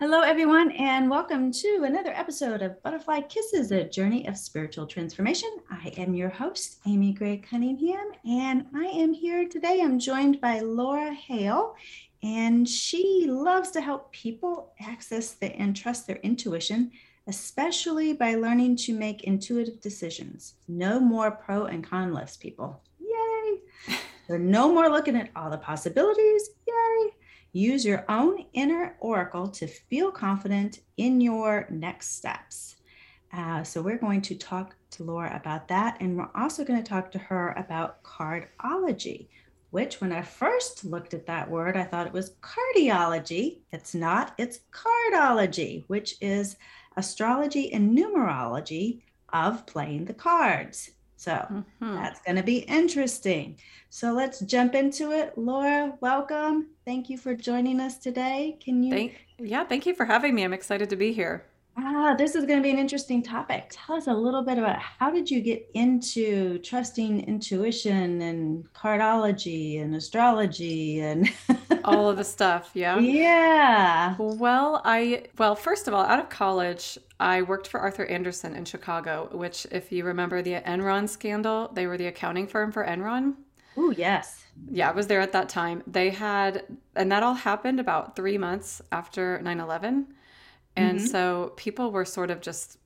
Hello, everyone, and welcome to another episode of Butterfly Kisses, A Journey of Spiritual Transformation. I am your host, Amy Gray Cunningham, and I am here today. I'm joined by Laura Haehl, and she loves to help people access and trust their intuition, especially by learning to make intuitive decisions. No more pro and con lists, people. Yay! They're no more looking at all the possibilities. Yay! Use your own inner oracle to feel confident in your next steps. So we're going to talk to Laura about that. And we're also going to talk to her about cardology, which when I first looked at that word, I thought it was cardiology. It's not, it's cardology, which is astrology and numerology of playing the cards. So that's going to be interesting. So let's jump into it. Laura, welcome. Thank you for joining us today. Can you? Thank you for having me. I'm excited to be here. This is going to be an interesting topic. Tell us a little bit about how did you get into trusting intuition and cardology and astrology and all of the stuff. Yeah. Well, first of all, out of college, I worked for Arthur Andersen in Chicago, which, if you remember the Enron scandal, they were the accounting firm for Enron. Oh, yes. Yeah, I was there at that time. And that all happened about 3 months after 9/11. And so people were sort of just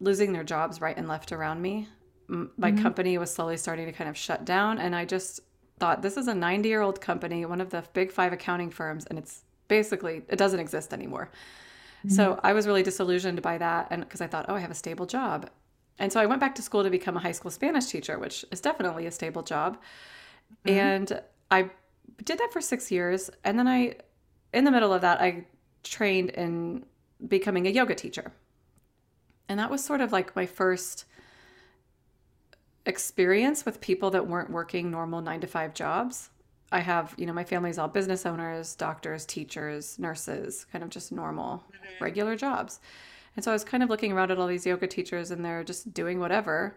losing their jobs right and left around me. My company was slowly starting to kind of shut down. And I just thought, this is a 90-year-old company, one of the big five accounting firms, and it's basically, it doesn't exist anymore. So I was really disillusioned by that, and because I thought, oh, I have a stable job. And so I went back to school to become a high school Spanish teacher, which is definitely a stable job. And I did that for 6 years. And then in the middle of that, I trained in becoming a yoga teacher. And that was sort of like my first experience with people that weren't working normal 9-to-5 jobs. I have, my family's all business owners, doctors, teachers, nurses, kind of just normal, regular jobs. And so I was kind of looking around at all these yoga teachers and they're just doing whatever.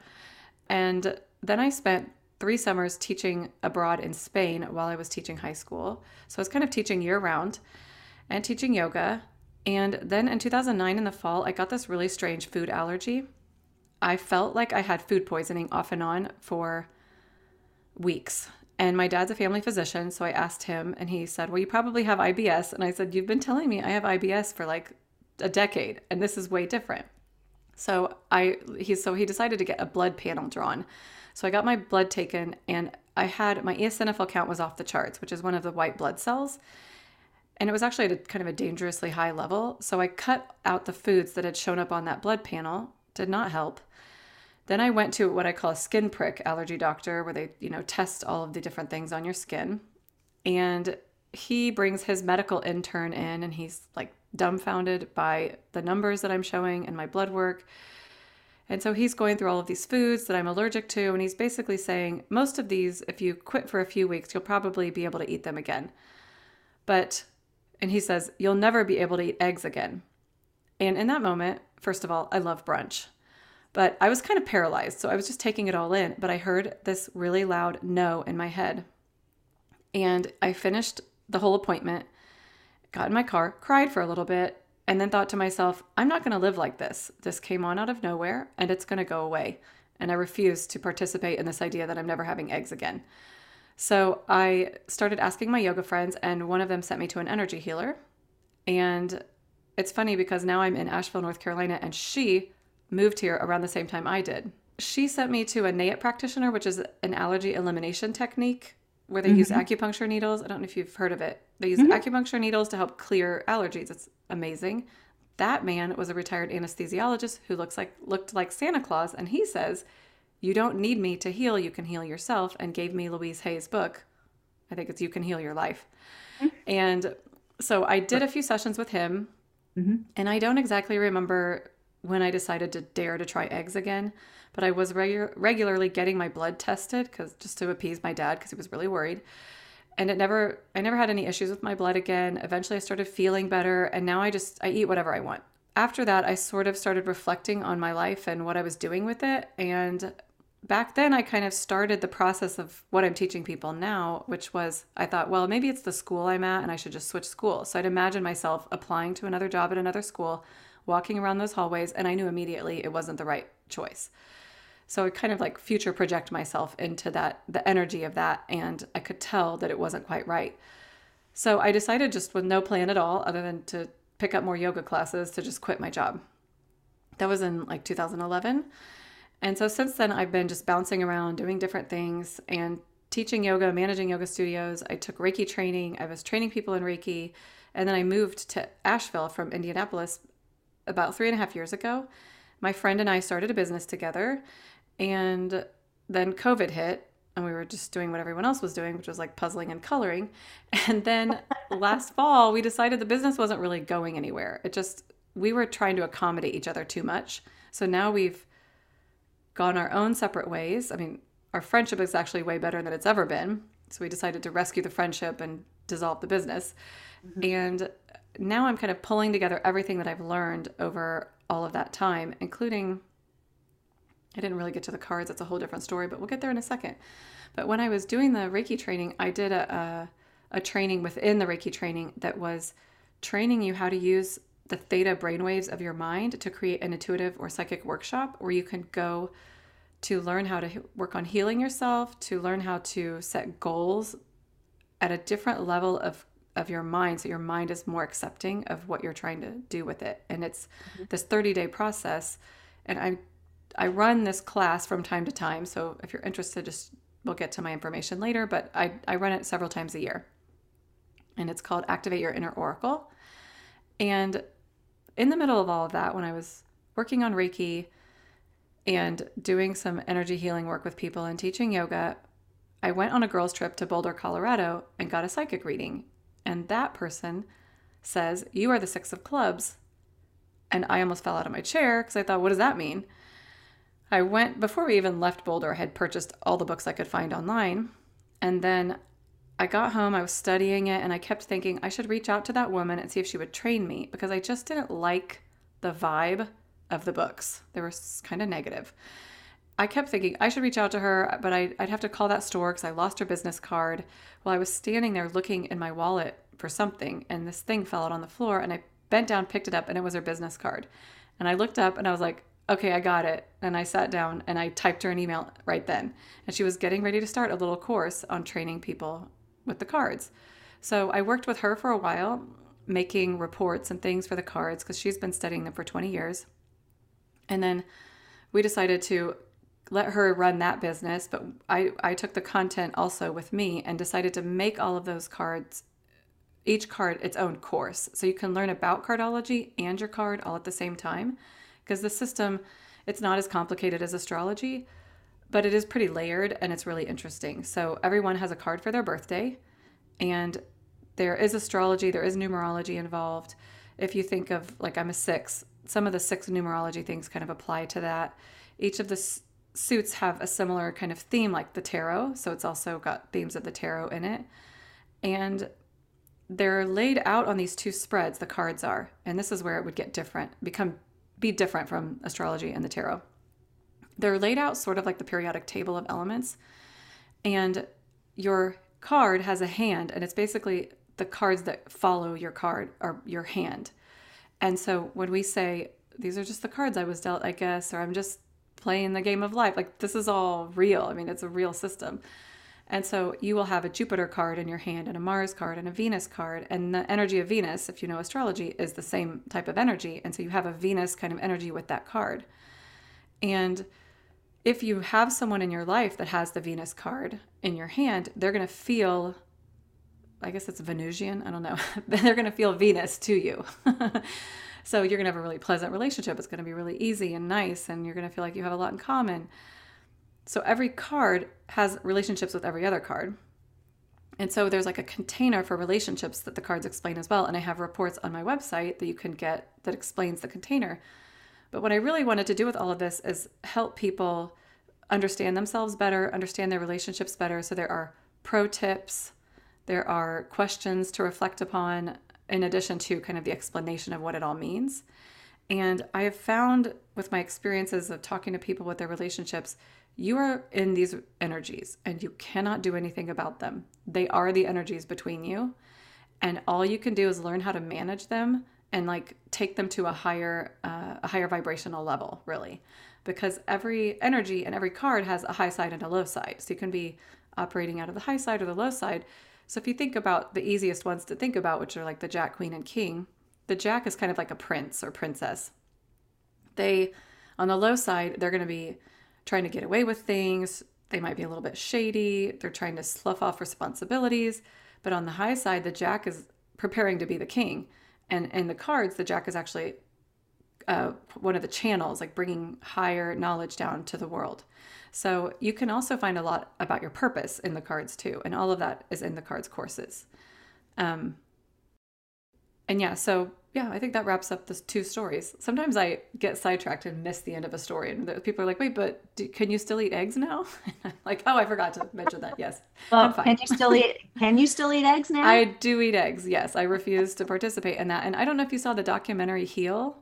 And then I spent 3 summers teaching abroad in Spain while I was teaching high school. So I was kind of teaching year round and teaching yoga. And then in 2009 in the fall, I got this really strange food allergy. I felt like I had food poisoning off and on for weeks. And my dad's a family physician, so I asked him, and he said, well, you probably have IBS. And I said, you've been telling me I have IBS for like a decade, and this is way different. So he decided to get a blood panel drawn. So I got my blood taken, and I had, my eosinophil count was off the charts, which is one of the white blood cells. And it was actually at a kind of a dangerously high level. So I cut out the foods that had shown up on that blood panel, did not help. Then I went to what I call a skin prick allergy doctor, where they, test all of the different things on your skin. And he brings his medical intern in, and he's like dumbfounded by the numbers that I'm showing and my blood work. And so he's going through all of these foods that I'm allergic to, and he's basically saying, most of these, if you quit for a few weeks, you'll probably be able to eat them again. And he says, you'll never be able to eat eggs again. And in that moment, first of all, I love brunch. But I was kind of paralyzed, so I was just taking it all in. But I heard this really loud no in my head. And I finished the whole appointment, got in my car, cried for a little bit, and then thought to myself, I'm not going to live like this. This came on out of nowhere, and it's going to go away. And I refuse to participate in this idea that I'm never having eggs again. So I started asking my yoga friends, and one of them sent me to an energy healer. And it's funny because now I'm in Asheville, North Carolina, and she moved here around the same time I did. She sent me to a NAET practitioner, which is an allergy elimination technique where they use acupuncture needles. I don't know if you've heard of it. They use acupuncture needles to help clear allergies. It's amazing. That man was a retired anesthesiologist who looked like Santa Claus. And he says, you don't need me to heal. You can heal yourself. And gave me Louise Hay's book. I think it's You Can Heal Your Life. And so I did a few sessions with him. And I don't exactly remember when I decided to dare to try eggs again, but I was regularly getting my blood tested just to appease my dad, because he was really worried. And I never had any issues with my blood again. Eventually I started feeling better, and now I eat whatever I want. After that, I sort of started reflecting on my life and what I was doing with it. And back then I kind of started the process of what I'm teaching people now, which was I thought, well, maybe it's the school I'm at and I should just switch school. So I'd imagine myself applying to another job at another school, walking around those hallways, and I knew immediately it wasn't the right choice. So I kind of like future project myself into that, the energy of that, and I could tell that it wasn't quite right. So I decided, just with no plan at all other than to pick up more yoga classes, to just quit my job. That was in like 2011. And so since then, I've been just bouncing around, doing different things and teaching yoga, managing yoga studios. I took Reiki training. I was training people in Reiki. And then I moved to Asheville from Indianapolis about 3.5 years ago. My friend and I started a business together, and then COVID hit and we were just doing what everyone else was doing, which was like puzzling and coloring. And then last fall, we decided the business wasn't really going anywhere. We were trying to accommodate each other too much. So now we've gone our own separate ways. I mean, our friendship is actually way better than it's ever been. So we decided to rescue the friendship and dissolve the business. Mm-hmm. And now I'm kind of pulling together everything that I've learned over all of that time, including, I didn't really get to the cards. That's a whole different story, but we'll get there in a second. But when I was doing the Reiki training, I did a training within the Reiki training that was training you how to use the theta brainwaves of your mind to create an intuitive or psychic workshop where you can go to learn how to work on healing yourself, to learn how to set goals at a different level of your mind, so your mind is more accepting of what you're trying to do with it. And it's this 30-day process, and I run this class from time to time, so if you're interested, we'll get to my information later, but I run it several times a year, and it's called Activate Your Inner Oracle. And in the middle of all of that, when I was working on Reiki and doing some energy healing work with people and teaching yoga, I went on a girls' trip to Boulder, Colorado, and got a psychic reading. And that person says, "You are the six of clubs." And I almost fell out of my chair because I thought, what does that mean? I went, before we even left Boulder, I had purchased all the books I could find online. And then I got home, I was studying it, and I kept thinking I should reach out to that woman and see if she would train me, because I just didn't like the vibe of the books. They were kind of negative. I kept thinking I should reach out to her, but I'd have to call that store because I lost her business card. Well, I was standing there looking in my wallet for something, and this thing fell out on the floor, and I bent down, picked it up, and it was her business card. And I looked up, and I was like, okay, I got it. And I sat down, and I typed her an email right then. And she was getting ready to start a little course on training people with the cards. So I worked with her for a while, making reports and things for the cards, because she's been studying them for 20 years. And then we decided to let her run that business, but I took the content also with me and decided to make all of those cards, each card its own course. So you can learn about Cardology and your card all at the same time, because the system, it's not as complicated as astrology, but it is pretty layered and it's really interesting. So everyone has a card for their birthday, and there is astrology, there is numerology involved. If you think of, like, I'm a six, some of the six numerology things kind of apply to that. Each of the suits have a similar kind of theme, like the tarot. So it's also got themes of the tarot in it. And they're laid out on these two spreads, the cards are, and this is where it would get different, be different from astrology and the tarot. They're laid out sort of like the periodic table of elements, and your card has a hand, and it's basically the cards that follow your card or your hand. And so when we say, these are just the cards I was dealt, I guess, or I'm just playing the game of life, like, this is all real. I mean, it's a real system. And so you will have a Jupiter card in your hand, and a Mars card, and a Venus card. And the energy of Venus, if you know astrology, is the same type of energy. And so you have a Venus kind of energy with that card. And if you have someone in your life that has the Venus card in your hand, they're going to feel, I guess it's Venusian, I don't know, they're going to feel Venus to you. So you're going to have a really pleasant relationship. It's going to be really easy and nice, and you're going to feel like you have a lot in common. So every card has relationships with every other card. And so there's like a container for relationships that the cards explain as well. And I have reports on my website that you can get that explains the container. But what I really wanted to do with all of this is help people understand themselves better, understand their relationships better. So there are pro tips, there are questions to reflect upon, in addition to kind of the explanation of what it all means. And I have found with my experiences of talking to people with their relationships, you are in these energies and you cannot do anything about them. They are the energies between you. And all you can do is learn how to manage them and like take them to a higher vibrational level, really. Because every energy and every card has a high side and a low side. So you can be operating out of the high side or the low side. So if you think about the easiest ones to think about, which are like the Jack, Queen, and King, the Jack is kind of like a prince or princess. They, on the low side, they're going to be trying to get away with things. They might be a little bit shady. They're trying to slough off responsibilities. But on the high side, the Jack is preparing to be the king. And in the cards, the Jack is actually one of the channels, like bringing higher knowledge down to the world. So you can also find a lot about your purpose in the cards too. And all of that is in the cards courses. I think that wraps up the two stories. Sometimes I get sidetracked and miss the end of a story. And people are like, wait, but can you still eat eggs now? And I'm like, oh, I forgot to mention that. Yes. Well, I'm fine. Can you still eat eggs now? I do eat eggs. Yes. I refuse to participate in that. And I don't know if you saw the documentary Heal?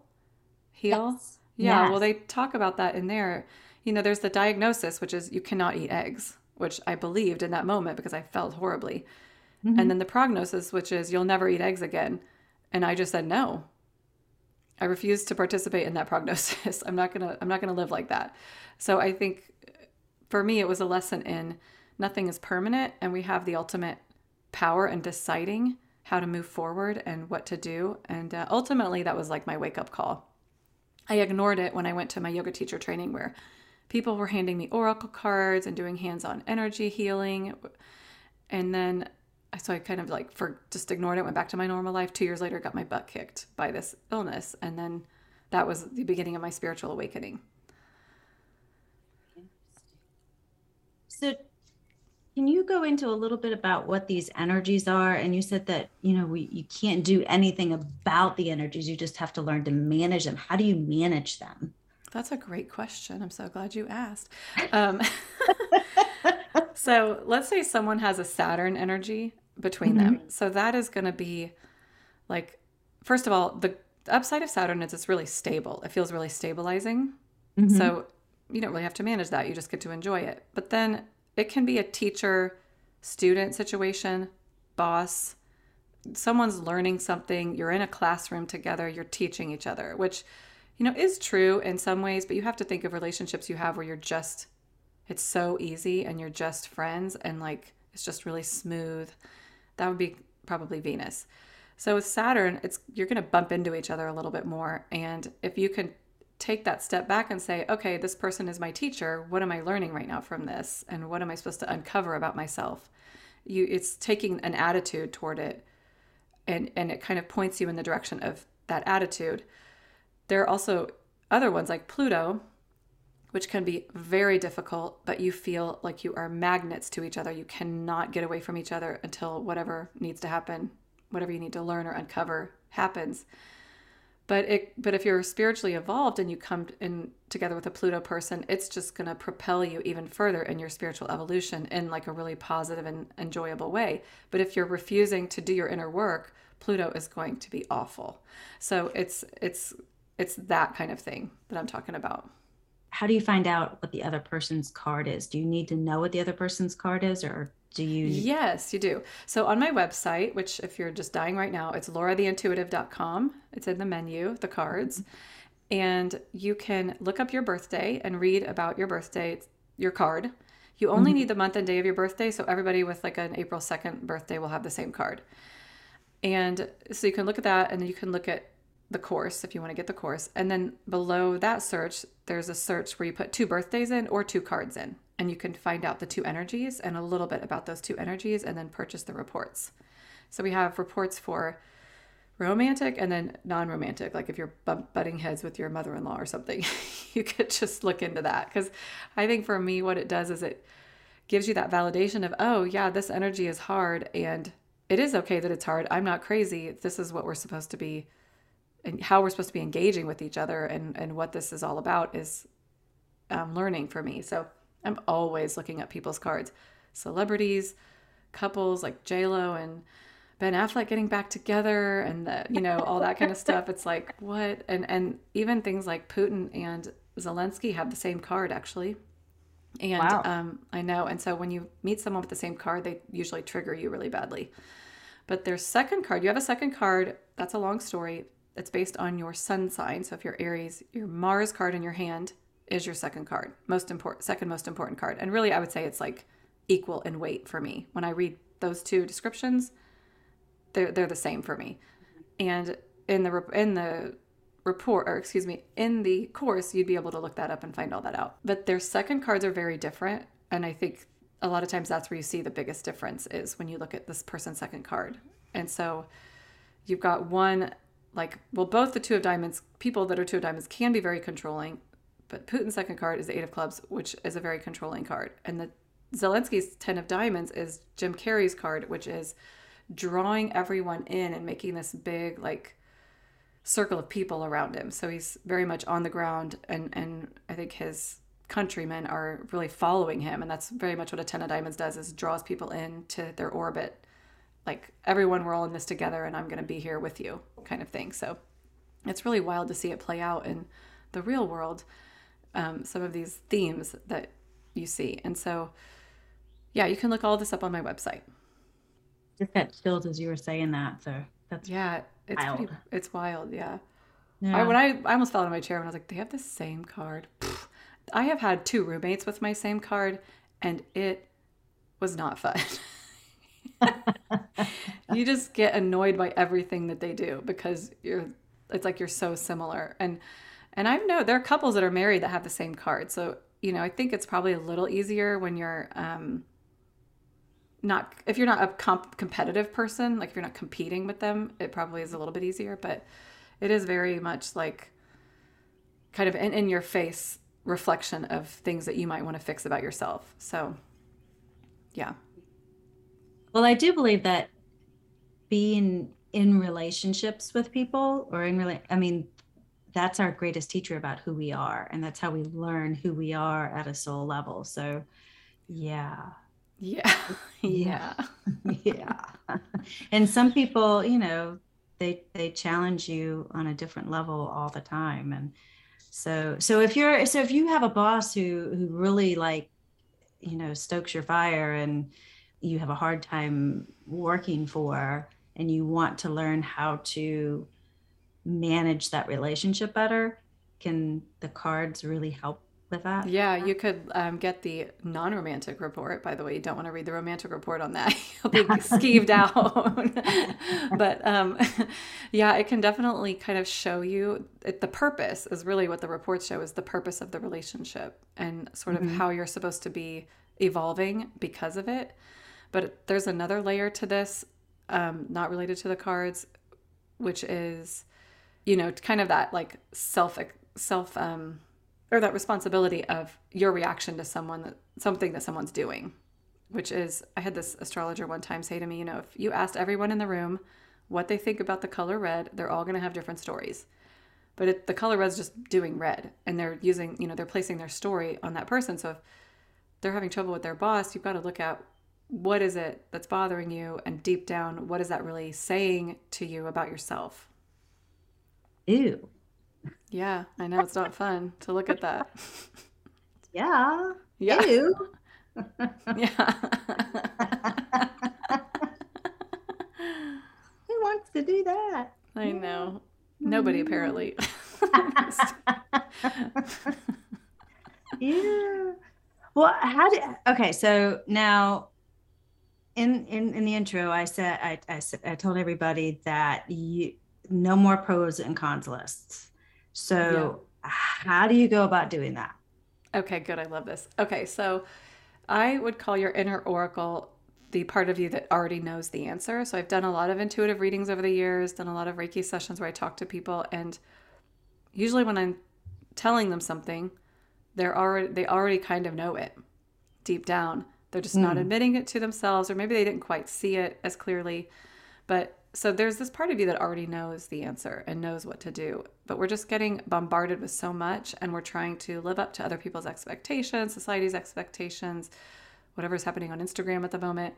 Yes. Yeah. Yes. Well, they talk about that in there. You know, there's the diagnosis, which is you cannot eat eggs, which I believed in that moment because I felt horribly. Mm-hmm. And then the prognosis, which is you'll never eat eggs again. And I just said, no, I refuse to participate in that prognosis. I'm not going to live like that. So I think for me, it was a lesson in nothing is permanent and we have the ultimate power in deciding how to move forward and what to do. And ultimately that was like my wake up call. I ignored it when I went to my yoga teacher training where people were handing me oracle cards and doing hands-on energy healing. And then so I kind of like just ignored it, went back to my normal life. 2 years later, got my butt kicked by this illness. And then that was the beginning of my spiritual awakening. So can you go into a little bit about what these energies are? And you said that, you know, you can't do anything about the energies. You just have to learn to manage them. How do you manage them? That's a great question. I'm so glad you asked. So let's say someone has a Saturn energy between mm-hmm. them. So that is going to be like, first of all, the upside of Saturn is it's really stable. It feels really stabilizing. Mm-hmm. So you don't really have to manage that. You just get to enjoy it. But then it can be a teacher, student situation, boss, someone's learning something. You're in a classroom together. You're teaching each other, which, you know, is true in some ways, but you have to think of relationships you have where you're just, it's so easy and you're just friends and like, it's just really smooth. That would be probably Venus. So with Saturn, you're going to bump into each other a little bit more. And if you can take that step back and say, okay, this person is my teacher. What am I learning right now from this? And what am I supposed to uncover about myself? It's taking an attitude toward it. And it kind of points you in the direction of that attitude. There are also other ones like Pluto, which can be very difficult, but you feel like you are magnets to each other. You cannot get away from each other until whatever needs to happen, whatever you need to learn or uncover happens. But if you're spiritually evolved and you come in together with a Pluto person, it's just going to propel you even further in your spiritual evolution in like a really positive and enjoyable way. But if you're refusing to do your inner work, Pluto is going to be awful. So it's that kind of thing that I'm talking about. How do you find out what the other person's card is? Do you need to know what the other person's card is, or do you? Yes, you do. So on my website, which if you're just dying right now, it's lauratheintuitive.com. It's in the menu, the cards, and you can look up your birthday and read about your birthday, it's your card. You only need the month and day of your birthday. So everybody with like an April 2nd birthday will have the same card. And so you can look at that, and then you can look at the course if you want to get the course. And then below that search, there's a search where you put two birthdays in or two cards in, and you can find out the two energies and a little bit about those two energies, and then purchase the reports. So we have reports for romantic and then non-romantic. Like if you're butting heads with your mother-in-law or something, you could just look into that. Because I think for me, what it does is it gives you that validation of, oh yeah, this energy is hard and it is okay that it's hard. I'm not crazy. This is what we're supposed to be, and how we're supposed to be engaging with each other, and what this is all about is learning for me. So I'm always looking at people's cards, celebrities, couples like JLo and Ben Affleck getting back together and the, you know, all that kind of stuff. It's like, what? And even things like Putin and Zelensky have the same card, actually. And wow. I know. And so when you meet someone with the same card, they usually trigger you really badly. But their second card, you have a second card. That's a long story. It's based on your sun sign. So if you're Aries, your Mars card in your hand is your second card, second most important card. And really, I would say it's like equal in weight for me. When I read those two descriptions, they're the same for me. And in the course, you'd be able to look that up and find all that out. But their second cards are very different. And I think a lot of times that's where you see the biggest difference is when you look at this person's second card. And so you've got one, like, well, both the two of diamonds, people that are two of diamonds can be very controlling, but Putin's second card is the eight of clubs, which is a very controlling card. And the Zelensky's 10 of diamonds is Jim Carrey's card, which is drawing everyone in and making this big, like, circle of people around him. So he's very much on the ground, and I think his countrymen are really following him, and that's very much what a 10 of diamonds does, is draws people into their orbit. Like, everyone, we're all in this together, and I'm going to be here with you, kind of thing. So it's really wild to see it play out in the real world, some of these themes that you see. And so, yeah, you can look all this up on my website. Just got chills as you were saying that, so that's it's wild. It's wild, yeah. Yeah. I almost fell out of my chair when I was like, they have the same card. Pfft. I have had two roommates with my same card, and it was not fun. You just get annoyed by everything that they do because it's like you're so similar. And I know there are couples that are married that have the same card. So, you know, I think it's probably a little easier when you're if you're not a competitive person, like if you're not competing with them, it probably is a little bit easier, but it is very much like kind of in your face reflection of things that you might want to fix about yourself. So, yeah. Well, I do believe that being in relationships with people that's our greatest teacher about who we are, and that's how we learn who we are at a soul level. So, yeah. Yeah. Yeah. And some people, you know, they challenge you on a different level all the time. And so if you have a boss who really, like, you know, stokes your fire and you have a hard time working for, and you want to learn how to manage that relationship better, can the cards really help with that? Yeah, you could get the non-romantic report. By the way, you don't want to read the romantic report on that. You'll be skeeved out. But yeah, it can definitely kind of show you the purpose is really what the reports show, is the purpose of the relationship and sort of how you're supposed to be evolving because of it. But there's another layer to this, not related to the cards, which is, you know, kind of that like self or that responsibility of your reaction to something that someone's doing, which is, I had this astrologer one time say to me, you know, if you asked everyone in the room what they think about the color red, they're all going to have different stories. But the color red's just doing red, and they're using, you know, they're placing their story on that person. So if they're having trouble with their boss, you've got to look at what is it that's bothering you, and deep down, what is that really saying to you about yourself? Ew. Yeah, I know, it's not fun to look at that. Yeah. Ew. Yeah. Who wants to do that? I know. Nobody, apparently. Yeah. Well, so now in the intro, I told everybody that no more pros and cons lists. So how do you go about doing that? Okay, good. I love this. Okay, so I would call your inner oracle the part of you that already knows the answer. So I've done a lot of intuitive readings over the years, done a lot of Reiki sessions where I talk to people, and usually when I'm telling them something, they already kind of know it deep down. They're just not admitting it to themselves, or maybe they didn't quite see it as clearly. But so there's this part of you that already knows the answer and knows what to do, but we're just getting bombarded with so much, and we're trying to live up to other people's expectations, society's expectations, whatever's happening on Instagram at the moment.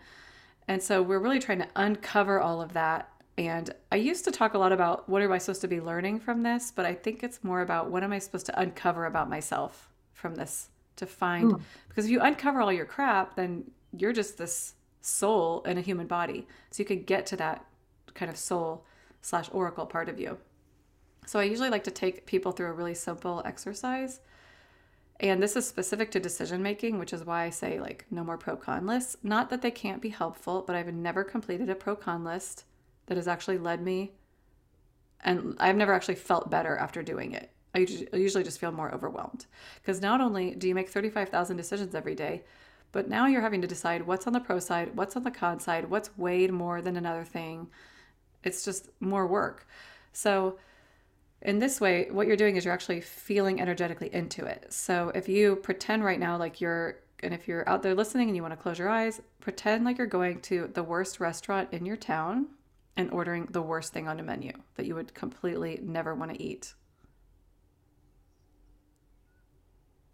And so we're really trying to uncover all of that. And I used to talk a lot about what am I supposed to be learning from this, but I think it's more about what am I supposed to uncover about myself from this to find, because if you uncover all your crap, then you're just this soul in a human body. So you can get to that kind of soul/oracle part of you. So I usually like to take people through a really simple exercise. And this is specific to decision-making, which is why I say like no more pro-con lists. Not that they can't be helpful, but I've never completed a pro-con list that has actually led me. And I've never actually felt better after doing it. I usually just feel more overwhelmed because not only do you make 35,000 decisions every day, but now you're having to decide what's on the pro side, what's on the con side, what's weighed more than another thing. It's just more work. So in this way, what you're doing is you're actually feeling energetically into it. So if you pretend right now like if you're out there listening and you want to close your eyes, pretend like you're going to the worst restaurant in your town and ordering the worst thing on the menu that you would completely never want to eat.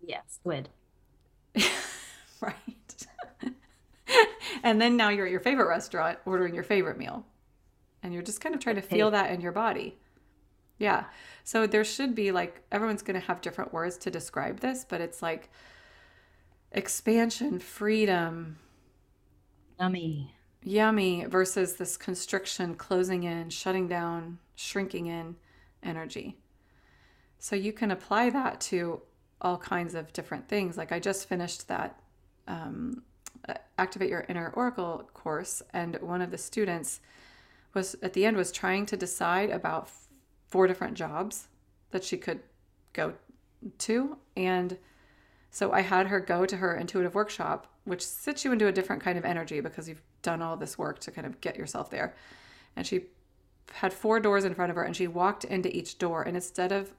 Yes, would. Right. And then now you're at your favorite restaurant ordering your favorite meal. And you're just kind of trying to feel that in your body. Yeah. So there should be like, everyone's going to have different words to describe this, but it's like expansion, freedom. Yummy versus this constriction, closing in, shutting down, shrinking in energy. So you can apply that to all kinds of different things. Like I just finished that Activate Your Inner Oracle course, and one of the students was at the end was trying to decide about four different jobs that she could go to. And so I had her go to her intuitive workshop, which sits you into a different kind of energy because you've done all this work to kind of get yourself there. And she had four doors in front of her and she walked into each door. And instead of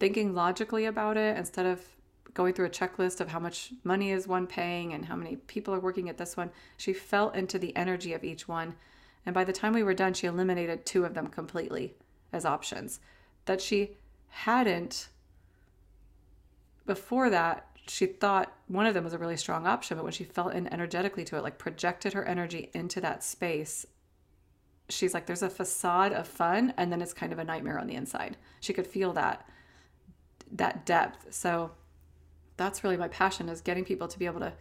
thinking logically about it, instead of going through a checklist of how much money is one paying and how many people are working at this one, she fell into the energy of each one. And by the time we were done, she eliminated two of them completely as options that she hadn't. Before that, she thought one of them was a really strong option, but when she fell in energetically to it, like projected her energy into that space, she's like, there's a facade of fun. And then it's kind of a nightmare on the inside. She could feel that depth. So that's really my passion, is getting people to be able to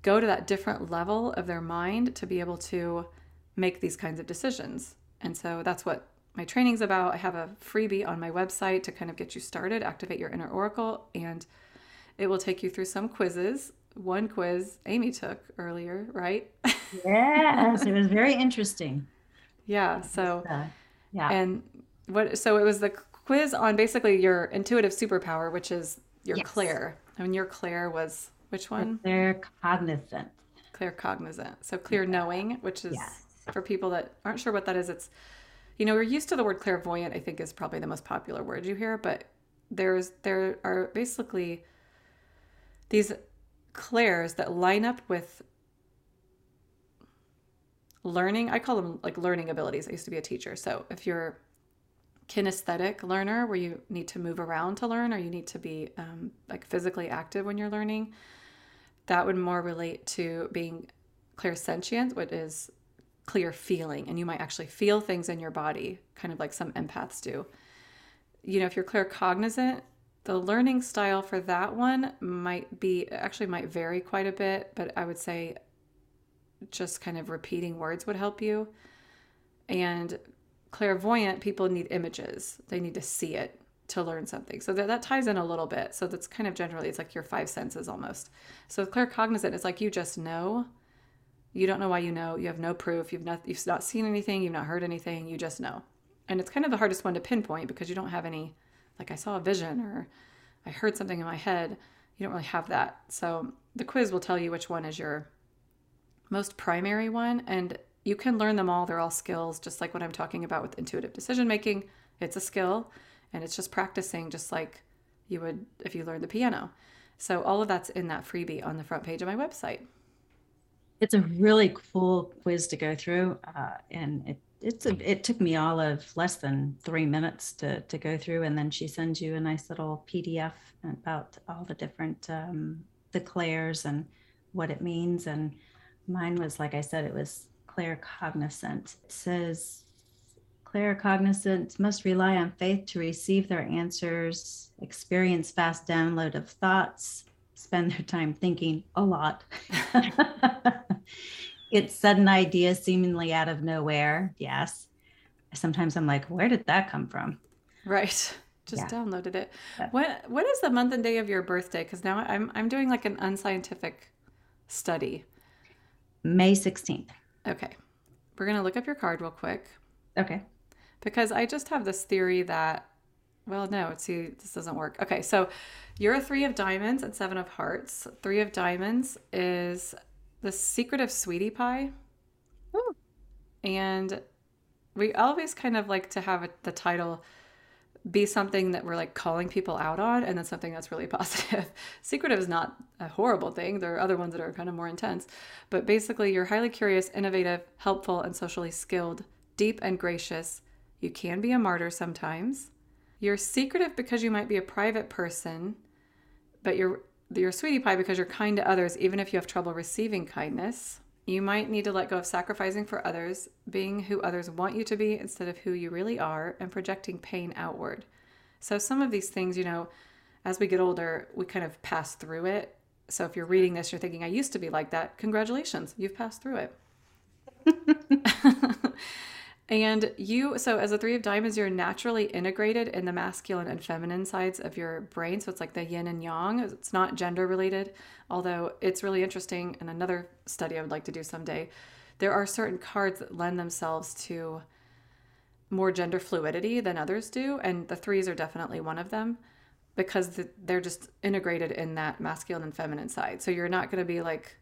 go to that different level of their mind to be able to make these kinds of decisions. And so that's what my training's about. I have a freebie on my website to kind of get you started, Activate Your Inner Oracle, and it will take you through some quizzes. One quiz Amy took earlier, right? Yes, it was very interesting. Yeah, so yeah. And so it was the quiz on basically your intuitive superpower, which is your Clair. I mean, your Clair was which one? Claircognizant. So clear knowing, which is for people that aren't sure what that is, it's, you know, we're used to the word clairvoyant, I think is probably the most popular word you hear, but there are basically these clairs that line up with learning. I call them like learning abilities. I used to be a teacher. So if you're kinesthetic learner, where you need to move around to learn, or you need to be like physically active when you're learning, that would more relate to being clairsentient, which is clear feeling. And you might actually feel things in your body, kind of like some empaths do. You know, if you're claircognizant, the learning style for that one might vary quite a bit, but I would say just kind of repeating words would help you. And clairvoyant people need images. They need to see it to learn something. So that ties in a little bit. So that's kind of generally, it's like your five senses almost. So claircognizant is like, you just know. You don't know why you know. You have no proof. You've not seen anything. You've not heard anything. You just know. And it's kind of the hardest one to pinpoint because you don't have any, like I saw a vision or I heard something in my head. You don't really have that. So the quiz will tell you which one is your most primary one. And you can learn them all. They're all skills, just like what I'm talking about with intuitive decision-making. It's a skill, and it's just practicing, just like you would if you learned the piano. So all of that's in that freebie on the front page of my website. It's a really cool quiz to go through. And it took me all of less than 3 minutes to go through. And then she sends you a nice little PDF about all the different declares and what it means. And Mine was, like I said, it was claircognizant. It says, claircognizant must rely on faith to receive their answers, experience fast download of thoughts, spend their time thinking a lot. It's sudden ideas seemingly out of nowhere. Yes. Sometimes I'm like, where did that come from? Right. Downloaded it. Yeah. What is the month and day of your birthday? Because now I'm doing like an unscientific study. May 16th. Okay. We're going to look up your card real quick. Okay. Because I just have this theory that, well, no, see, this doesn't work. Okay. So you're a 3 of diamonds and 7 of hearts. 3 of diamonds is the secret of sweetie pie. Ooh. And we always kind of like to have the title be something that we're like calling people out on, and then something that's really positive. Secretive is not a horrible thing. There are other ones that are kind of more intense, but basically you're highly curious, innovative, helpful, and socially skilled, deep and gracious. You can be a martyr sometimes. You're secretive because you might be a private person, but you're a sweetie pie because you're kind to others, even if you have trouble receiving kindness. You might need to let go of sacrificing for others, being who others want you to be instead of who you really are, and projecting pain outward. So some of these things, you know, as we get older, we kind of pass through it. So if you're reading this, you're thinking, I used to be like that. Congratulations, you've passed through it. And so as a 3 of diamonds, you're naturally integrated in the masculine and feminine sides of your brain. So it's like the yin and yang. It's not gender related, although it's really interesting. And another study I would like to do someday, there are certain cards that lend themselves to more gender fluidity than others do. And the 3s are definitely one of them, because they're just integrated in that masculine and feminine side. So you're not going to be like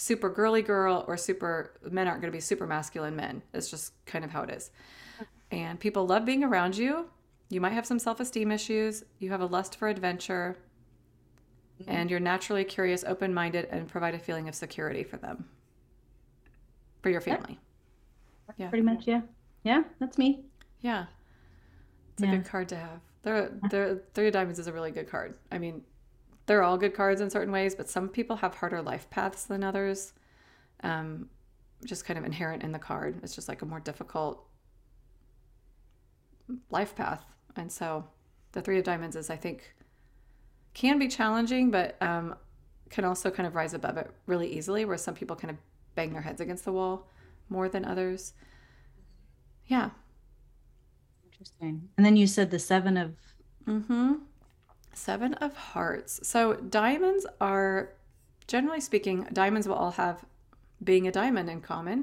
super girly girl, or men aren't going to be super masculine men. It's just kind of how it is. And people love being around you. You might have some self-esteem issues. You have a lust for adventure, and you're naturally curious, open-minded, and provide a feeling of security for them, for your family. Yeah. Pretty much. Yeah. Yeah. That's me. Yeah. It's a good card to have. There 3 of diamonds is a really good card. I mean, they're all good cards in certain ways, but some people have harder life paths than others. Just kind of inherent in the card. It's just like a more difficult life path. And so the 3 of diamonds is, I think, can be challenging, but can also kind of rise above it really easily, where some people kind of bang their heads against the wall more than others. Yeah. Interesting. And then you said the 7 of... Mm-hmm. 7 of hearts. So diamonds are, generally speaking, diamonds will all have being a diamond in common.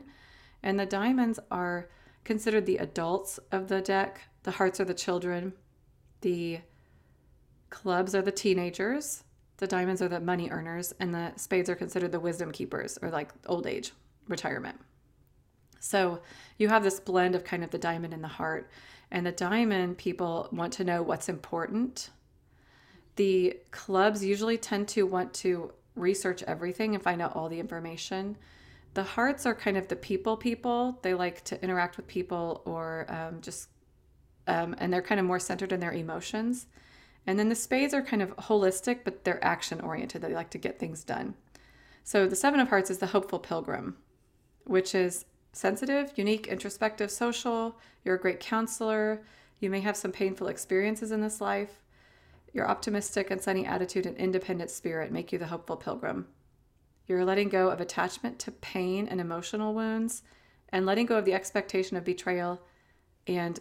And the diamonds are considered the adults of the deck. The hearts are the children. The clubs are the teenagers. The diamonds are the money earners. And the spades are considered the wisdom keepers, or like old age, retirement. So you have this blend of kind of the diamond and the heart. And the diamond people want to know what's important. The clubs usually tend to want to research everything and find out all the information. The hearts are kind of the people. They like to interact with people, or and they're kind of more centered in their emotions. And then the spades are kind of holistic, but they're action oriented. They like to get things done. So the 7 of hearts is the hopeful pilgrim, which is sensitive, unique, introspective, social. You're a great counselor. You may have some painful experiences in this life. Your optimistic and sunny attitude and independent spirit make you the hopeful pilgrim. You're letting go of attachment to pain and emotional wounds, and letting go of the expectation of betrayal and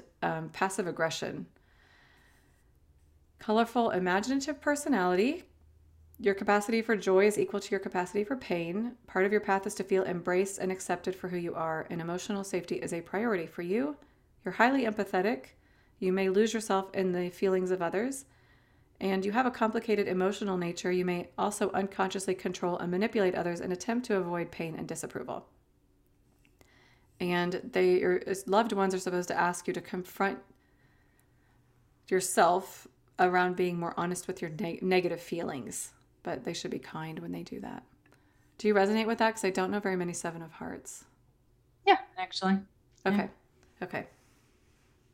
passive aggression. Colorful, imaginative personality. Your capacity for joy is equal to your capacity for pain. Part of your path is to feel embraced and accepted for who you are, and emotional safety is a priority for you. You're highly empathetic. You may lose yourself in the feelings of others. And you have a complicated emotional nature. You may also unconsciously control and manipulate others and attempt to avoid pain and disapproval. And your loved ones are supposed to ask you to confront yourself around being more honest with your negative feelings, but they should be kind when they do that. Do you resonate with that? Because I don't know very many 7 of hearts. Yeah, actually. Okay. Yeah. Okay.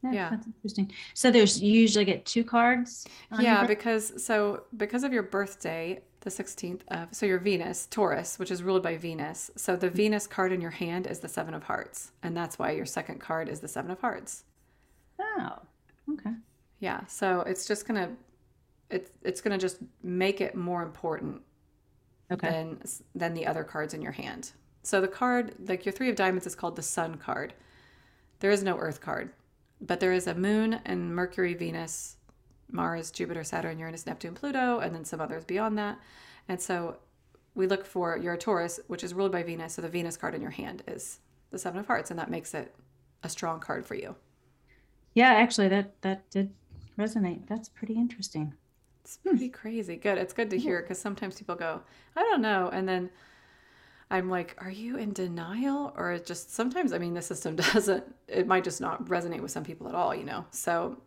Yeah, that's interesting. So you usually get 2 cards? Because of your birthday, the 16th of, so your Venus, Taurus, which is ruled by Venus. So the Venus card in your hand is the Seven of Hearts. And that's why your second card is the Seven of Hearts. Oh, okay. Yeah. So it's just going to, it's going to just make it more important than the other cards in your hand. So the card, like your Three of Diamonds is called the Sun card. There is no Earth card, but there is a Moon and Mercury, Venus, Mars, Jupiter, Saturn, Uranus, Neptune, Pluto, and then some others beyond that. And so we look for your Taurus, which is ruled by Venus. So the Venus card in your hand is the Seven of Hearts, and that makes it a strong card for you. Yeah, actually, that did resonate. That's pretty interesting. It's pretty crazy. Good. It's good to hear because sometimes people go, I don't know. And then I'm like, are you in denial? Or it just sometimes, I mean, the system doesn't, it might just not resonate with some people at all, you know? So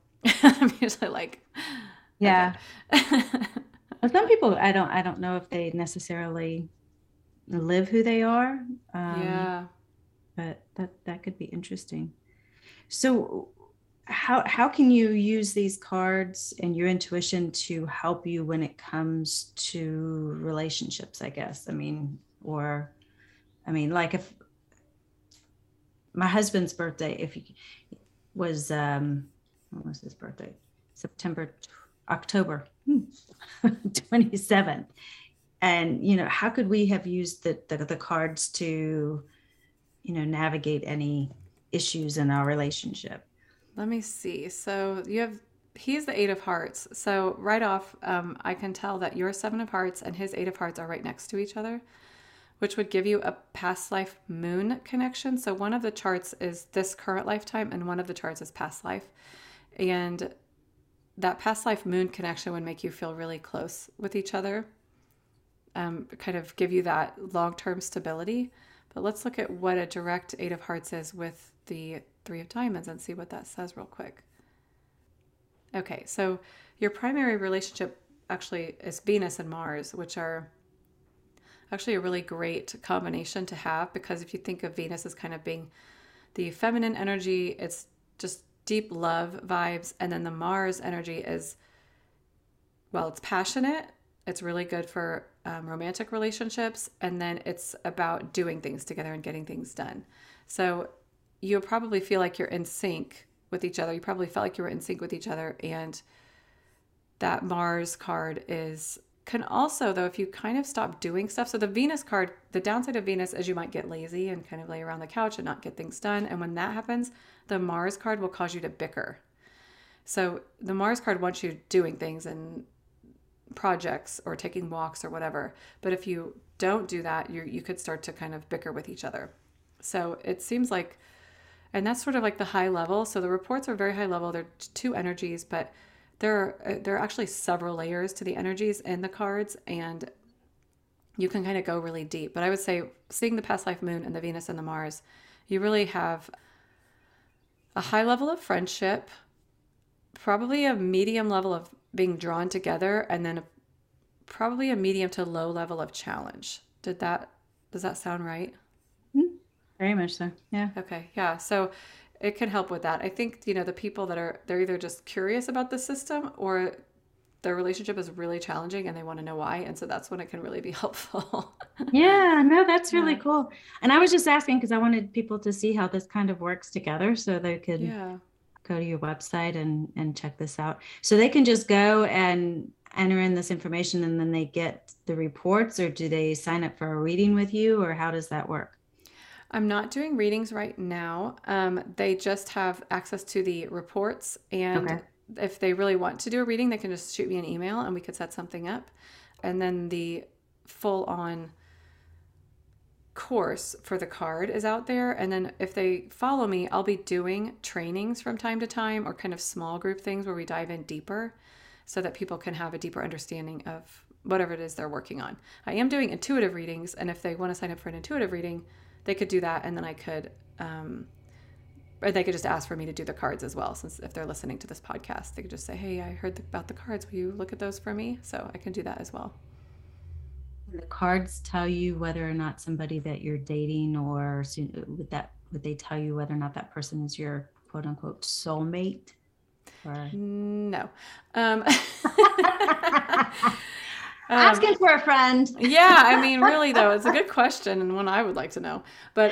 I'm usually like, yeah. Okay. Well, some people, I don't know if they necessarily live who they are. Yeah. But that could be interesting. So how can you use these cards and your intuition to help you when it comes to relationships, I guess? I mean, like if my husband's birthday, if he was, what was his birthday? October 27th. And, you know, how could we have used the cards to, you know, navigate any issues in our relationship? Let me see. So he's the Eight of Hearts. So right off, I can tell that your Seven of Hearts and his Eight of Hearts are right next to each other, which would give you a past life moon connection. So one of the charts is this current lifetime and one of the charts is past life. And that past life moon connection would make you feel really close with each other, kind of give you that long-term stability. But let's look at what a direct Eight of Hearts is with the Three of Diamonds and see what that says real quick. Okay, so your primary relationship actually is Venus and Mars, which are actually a really great combination to have, because if you think of Venus as kind of being the feminine energy, it's just deep love vibes. And then the Mars energy is, well, it's passionate. It's really good for romantic relationships. And then it's about doing things together and getting things done. So you'll probably feel like you're in sync with each other. You probably felt like you were in sync with each other. And that Mars card can also, though, if you kind of stop doing stuff. So the Venus card, the downside of Venus is you might get lazy and kind of lay around the couch and not get things done. And when that happens, the Mars card will cause you to bicker. So the Mars card wants you doing things and projects or taking walks or whatever. But if you don't do that, you could start to kind of bicker with each other. So it seems like, and that's sort of like the high level. So the reports are very high level. They're two energies, but there are actually several layers to the energies in the cards, and you can kind of go really deep. But I would say seeing the past life moon and the Venus and the Mars, you really have a high level of friendship, probably a medium level of being drawn together, and then probably a medium to low level of challenge. Does that sound right? Mm-hmm. Very much so. Yeah. Okay. Yeah. So it can help with that. I think, you know, the people that they're either just curious about the system or their relationship is really challenging and they want to know why. And so that's when it can really be helpful. Yeah, no, that's really cool. And I was just asking because I wanted people to see how this kind of works together so they could go to your website and check this out. So they can just go and enter in this information and then they get the reports, or do they sign up for a reading with you, or how does that work? I'm not doing readings right now. They just have access to the reports. And if they really want to do a reading, they can just shoot me an email and we could set something up. And then the full on course for the card is out there. And then if they follow me, I'll be doing trainings from time to time, or kind of small group things where we dive in deeper so that people can have a deeper understanding of whatever it is they're working on. I am doing intuitive readings. And if they want to sign up for an intuitive reading, they could do that, and then I could, or they could just ask for me to do the cards as well, since if they're listening to this podcast, they could just say, hey, I heard about the cards. Will you look at those for me? So I can do that as well. The cards tell you whether or not somebody that you're dating, or would they tell you whether or not that person is your quote unquote soulmate? Or... No. Asking for a friend. Yeah, I mean, really though, it's a good question and one I would like to know. But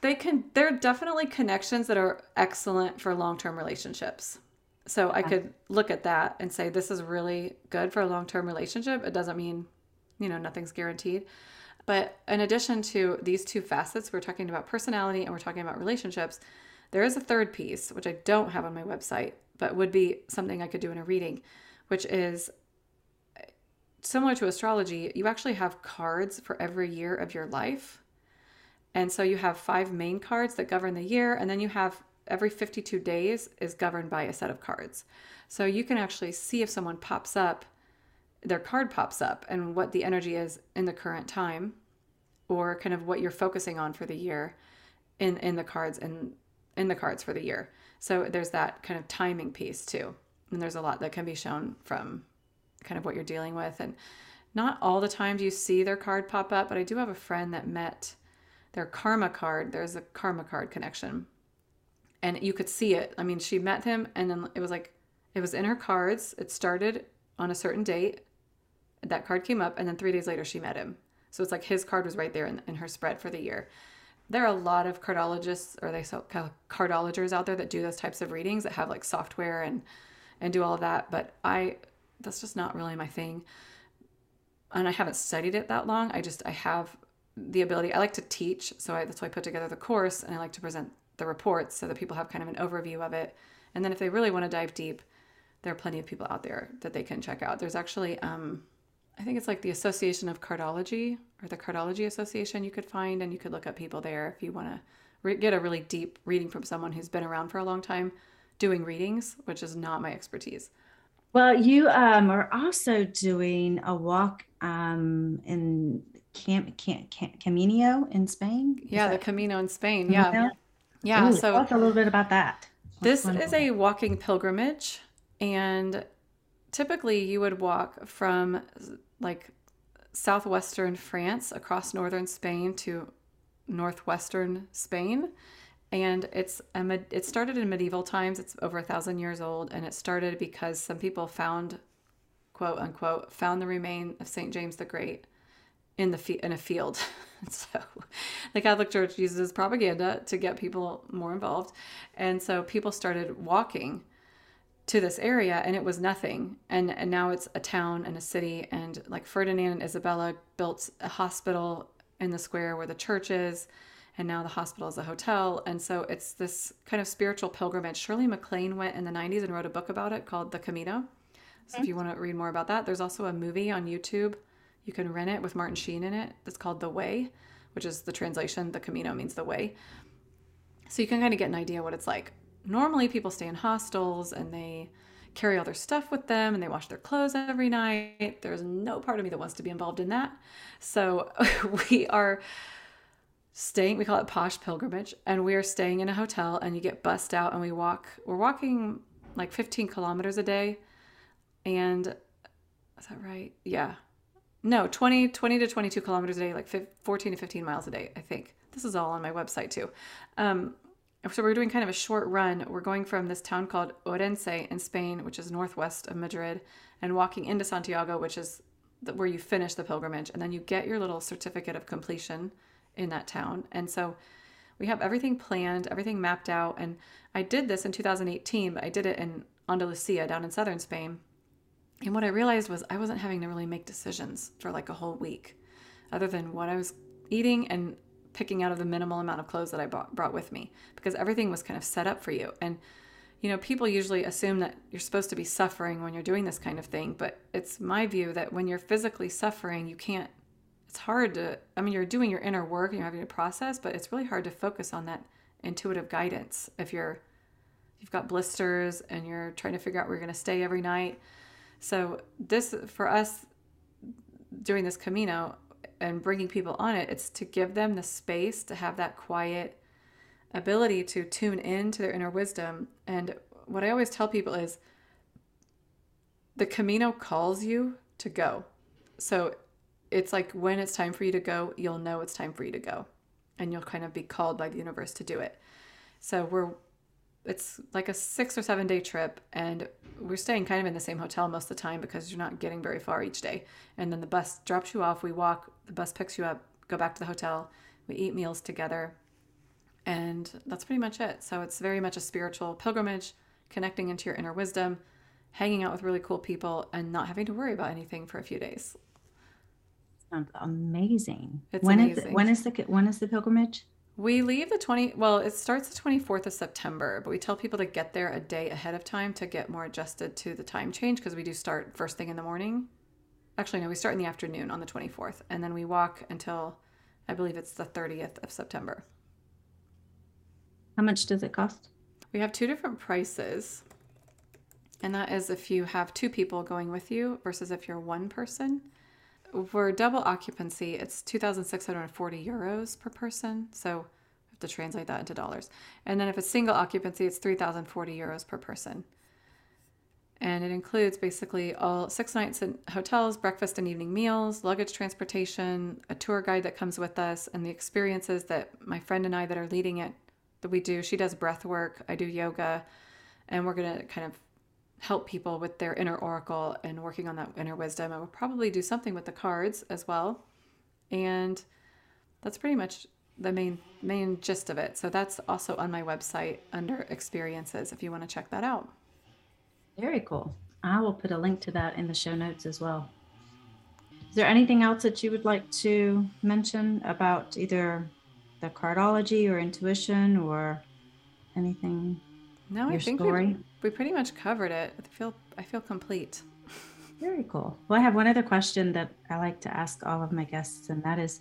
there are definitely connections that are excellent for long-term relationships. So I could look at that and say, this is really good for a long-term relationship. It doesn't mean, nothing's guaranteed. But in addition to these two facets, we're talking about personality and we're talking about relationships. There is a third piece, which I don't have on my website, but would be something I could do in a reading, which is similar to astrology. You actually have cards for every year of your life. And so you have 5 main cards that govern the year. And then you have every 52 days is governed by a set of cards. So you can actually see if someone pops up, their card pops up, and what the energy is in the current time, or kind of what you're focusing on for the year in the cards for the year. So there's that kind of timing piece too. And there's a lot that can be shown from kind of what you're dealing with. And not all the time do you see their card pop up, but I do have a friend that met their karma card. There's a karma card connection. And you could see it. I mean, she met him and then it was in her cards. It started on a certain date. That card came up and then 3 days later she met him. So it's like his card was right there in her spread for the year. There are a lot of cardologists cardologers out there that do those types of readings that have like software and do all of that. But that's just not really my thing. And I haven't studied it that long. I have the ability. I like to teach. So that's why I put together the course, and I like to present the reports so that people have kind of an overview of it. And then if they really want to dive deep, there are plenty of people out there that they can check out. There's actually, I think it's like the Association of Cardology or the Cardology Association you could find, and you could look up people there if you want to get a really deep reading from someone who's been around for a long time doing readings, which is not my expertise. Well, you are also doing a walk in Camino in Spain? Yeah, the Camino in Spain, yeah. Yeah, ooh, so talk a little bit about that. This is a walking pilgrimage, and typically you would walk from like southwestern France across northern Spain to northwestern Spain, and it started in medieval times. It's over 1,000 years old, and it started because some people found, quote unquote, the remain of St. James the Great in a field. So the Catholic Church uses propaganda to get people more involved. And so people started walking to this area, and it was nothing. And now it's a town and a city, and like Ferdinand and Isabella built a hospital in the square where the church is. And now the hospital is a hotel. And so it's this kind of spiritual pilgrimage. Shirley MacLaine went in the 90s and wrote a book about it called The Camino. So if you want to read more about that, there's also a movie on YouTube. You can rent it with Martin Sheen in it. It's called The Way, which is the translation. The Camino means the way. So you can kind of get an idea what it's like. Normally people stay in hostels and they carry all their stuff with them and they wash their clothes every night. There's no part of me that wants to be involved in that. So we are staying, we call it posh pilgrimage, and we are staying in a hotel, and you get bussed out, and we're walking like 15 kilometers a day. And is that right? Yeah. No, 20 to 22 kilometers a day, like 14 to 15 miles a day, I think. This is all on my website too. So we're doing kind of a short run. We're going from this town called Orense in Spain, which is northwest of Madrid, and walking into Santiago, which is where you finish the pilgrimage. And then you get your little certificate of completion in that town. And so we have everything planned, everything mapped out. And I did this in 2018, but I did it in Andalusia down in southern Spain. And what I realized was I wasn't having to really make decisions for like a whole week, other than what I was eating and picking out of the minimal amount of clothes that I brought with me, because everything was kind of set up for you. And, people usually assume that you're supposed to be suffering when you're doing this kind of thing. But it's my view that when you're physically suffering, it's hard to, you're doing your inner work and you're having a process, but it's really hard to focus on that intuitive guidance. If you've got blisters and you're trying to figure out where you're going to stay every night. So this, for us, doing this Camino and bringing people on it, it's to give them the space to have that quiet ability to tune in to their inner wisdom. And what I always tell people is the Camino calls you to go. So it's like when it's time for you to go, you'll know it's time for you to go, and you'll kind of be called by the universe to do it. So it's like a 6 or 7 day trip, and we're staying kind of in the same hotel most of the time because you're not getting very far each day. And then the bus drops you off. We walk, the bus picks you up, go back to the hotel. We eat meals together. And that's pretty much it. So it's very much a spiritual pilgrimage, connecting into your inner wisdom, hanging out with really cool people, and not having to worry about anything for a few days. Sounds amazing. It's amazing. When is the pilgrimage? We leave it starts the 24th of September, but we tell people to get there a day ahead of time to get more adjusted to the time change, because we do start first thing in the morning. Actually, no, we start in the afternoon on the 24th, and then we walk until, I believe it's the 30th of September. How much does it cost? We have two different prices, and that is if you have two people going with you versus if you're one person. For double occupancy, it's 2,640 euros per person. So I have to translate that into dollars. And then if it's single occupancy, it's 3,040 euros per person. And it includes basically all 6 nights in hotels, breakfast and evening meals, luggage transportation, a tour guide that comes with us, and the experiences that my friend and I that are leading it that we do. She does breath work, I do yoga, and we're going to kind of help people with their inner oracle and working on that inner wisdom. I will probably do something with the cards as well. And that's pretty much the main gist of it. So that's also on my website under experiences if you want to check that out. Very cool. I will put a link to that in the show notes as well. Is there anything else that you would like to mention about either the cardology or intuition or anything? No, I think we pretty much covered it. I feel complete. Very cool. Well, I have one other question that I like to ask all of my guests, and that is,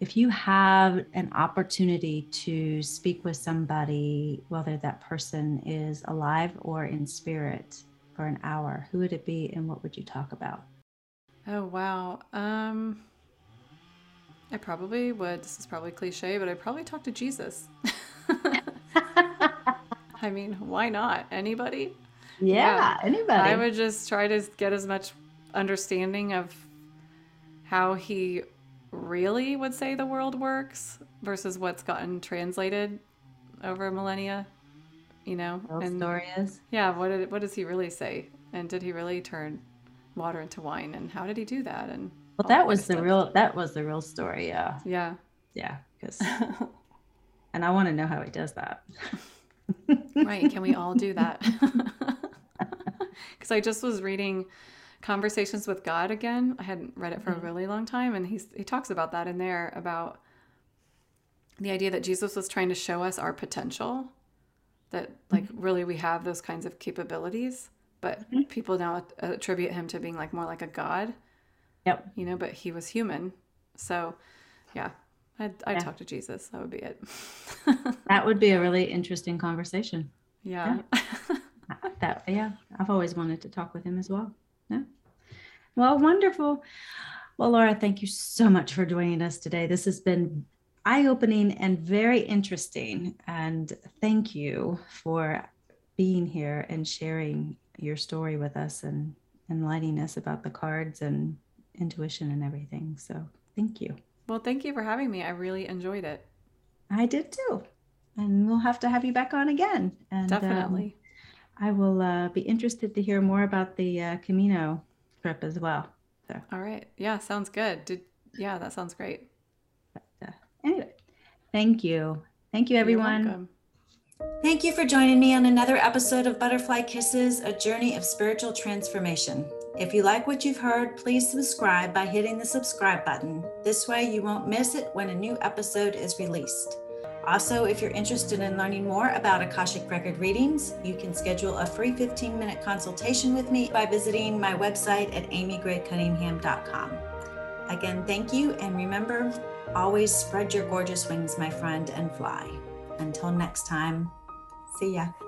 if you have an opportunity to speak with somebody, whether that person is alive or in spirit, for an hour, who would it be and what would you talk about? Oh, wow. I probably would. This is probably cliche, but I'd probably talk to Jesus. I mean, why not? Anybody? Yeah, anybody. I would just try to get as much understanding of how he really would say the world works versus what's gotten translated over millennia, you know? And story is. Yeah, what does he really say? And did he really turn water into wine? And how did he do that? And well, that was the real story, yeah. Yeah. Yeah, because and I want to know how he does that. Right. Can we all do that? Because I just was reading Conversations with God again. I hadn't read it for a really long time. And he talks about that in there, about the idea that Jesus was trying to show us our potential, that like really we have those kinds of capabilities, but people now attribute him to being like more like a God. Yep. You know, but he was human. So yeah. I'd talk to Jesus. That would be it. That would be a really interesting conversation. Yeah. I've always wanted to talk with him as well. Yeah. Well, wonderful. Well, Laura, thank you so much for joining us today. This has been eye-opening and very interesting. And thank you for being here and sharing your story with us and enlightening us about the cards and intuition and everything. So thank you. Well, thank you for having me. I really enjoyed it. I did too. And we'll have to have you back on again. And, definitely. I will be interested to hear more about the Camino trip as well. So. All right. Yeah, sounds good. That sounds great. But, anyway, thank you. Thank you, everyone. You're welcome. Thank you for joining me on another episode of Butterfly Kisses, A Journey of Spiritual Transformation. If you like what you've heard, please subscribe by hitting the subscribe button. This way you won't miss it when a new episode is released. Also, if you're interested in learning more about Akashic Record readings, you can schedule a free 15-minute consultation with me by visiting my website at amygraycunningham.com. Again, thank you, and remember, always spread your gorgeous wings, my friend, and fly. Until next time, see ya.